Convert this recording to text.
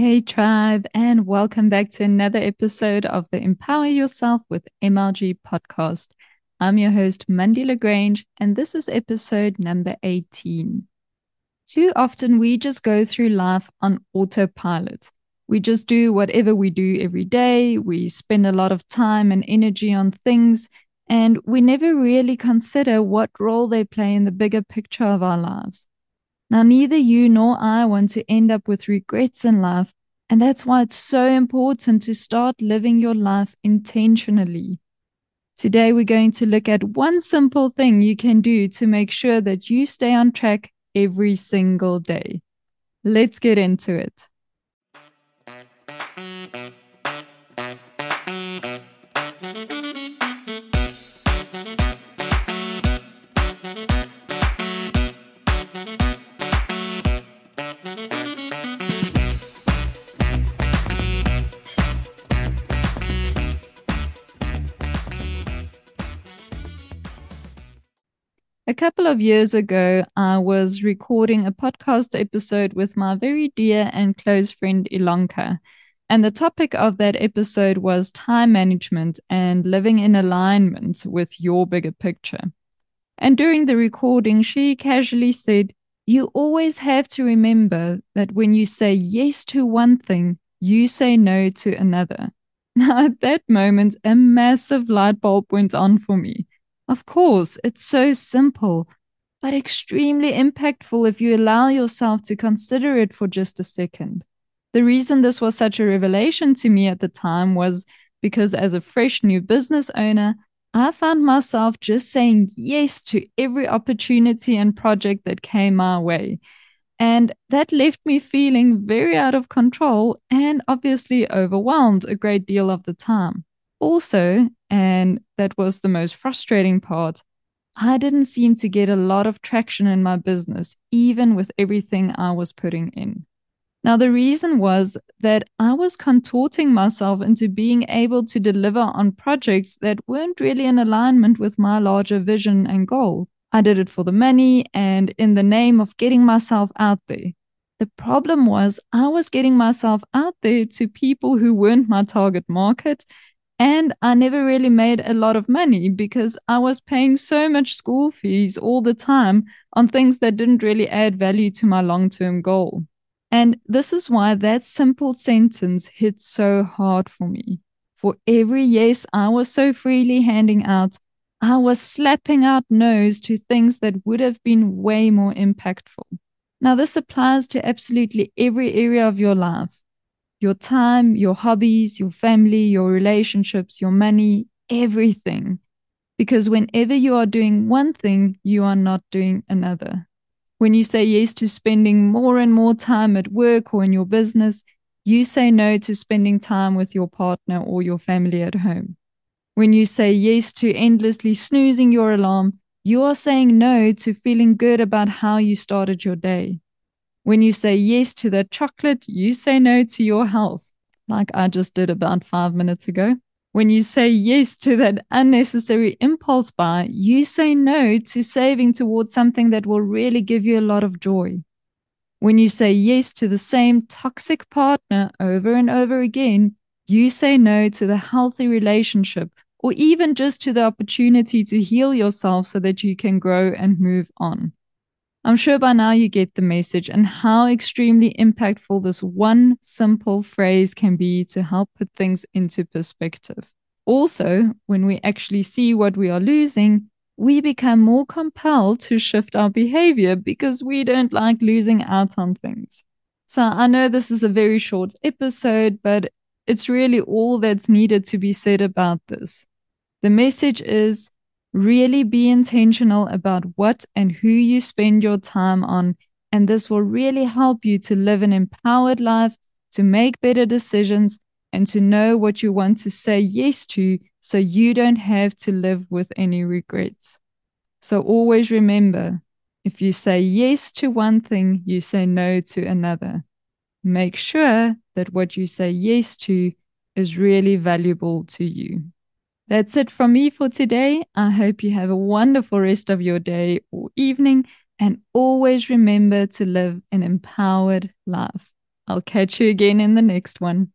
Hey tribe, and welcome back to another episode of the Empower Yourself with MLG podcast. I'm your host, Mandy LaGrange, and this is episode number 18. Too often we just go through life on autopilot. We just do whatever we do every day. We spend a lot of time and energy on things, and we never really consider what role they play in the bigger picture of our lives. Now, neither you nor I want to end up with regrets in life, and that's why it's so important to start living your life intentionally. Today, we're going to look at one simple thing you can do to make sure that you stay on track every single day. Let's get into it. A couple of years ago, I was recording a podcast episode with my very dear and close friend Ilonka, and the topic of that episode was time management and living in alignment with your bigger picture. And during the recording, she casually said, "You always have to remember that when you say yes to one thing, you say no to another." Now, at that moment, a massive light bulb went on for me. Of course, it's so simple, but extremely impactful if you allow yourself to consider it for just a second. The reason this was such a revelation to me at the time was because as a fresh new business owner, I found myself just saying yes to every opportunity and project that came my way. And that left me feeling very out of control and obviously overwhelmed a great deal of the time. Also, and that was the most frustrating part, I didn't seem to get a lot of traction in my business, even with everything I was putting in. Now, the reason was that I was contorting myself into being able to deliver on projects that weren't really in alignment with my larger vision and goal. I did it for the money and in the name of getting myself out there. The problem was I was getting myself out there to people who weren't my target market, and I never really made a lot of money because I was paying so much school fees all the time on things that didn't really add value to my long-term goal. And this is why that simple sentence hit so hard for me. For every yes I was so freely handing out, I was slapping out no's to things that would have been way more impactful. Now, this applies to absolutely every area of your life. Your time, your hobbies, your family, your relationships, your money, everything. Because whenever you are doing one thing, you are not doing another. When you say yes to spending more and more time at work or in your business, you say no to spending time with your partner or your family at home. When you say yes to endlessly snoozing your alarm, you are saying no to feeling good about how you started your day. When you say yes to that chocolate, you say no to your health, like I just did about 5 minutes ago. When you say yes to that unnecessary impulse buy, you say no to saving towards something that will really give you a lot of joy. When you say yes to the same toxic partner over and over again, you say no to the healthy relationship or even just to the opportunity to heal yourself so that you can grow and move on. I'm sure by now you get the message and how extremely impactful this one simple phrase can be to help put things into perspective. Also, when we actually see what we are losing, we become more compelled to shift our behavior because we don't like losing out on things. So I know this is a very short episode, but it's really all that's needed to be said about this. The message is, really be intentional about what and who you spend your time on, and this will really help you to live an empowered life, to make better decisions, and to know what you want to say yes to so you don't have to live with any regrets. So always remember, if you say yes to one thing, you say no to another. Make sure that what you say yes to is really valuable to you. That's it from me for today. I hope you have a wonderful rest of your day or evening, and always remember to live an empowered life. I'll catch you again in the next one.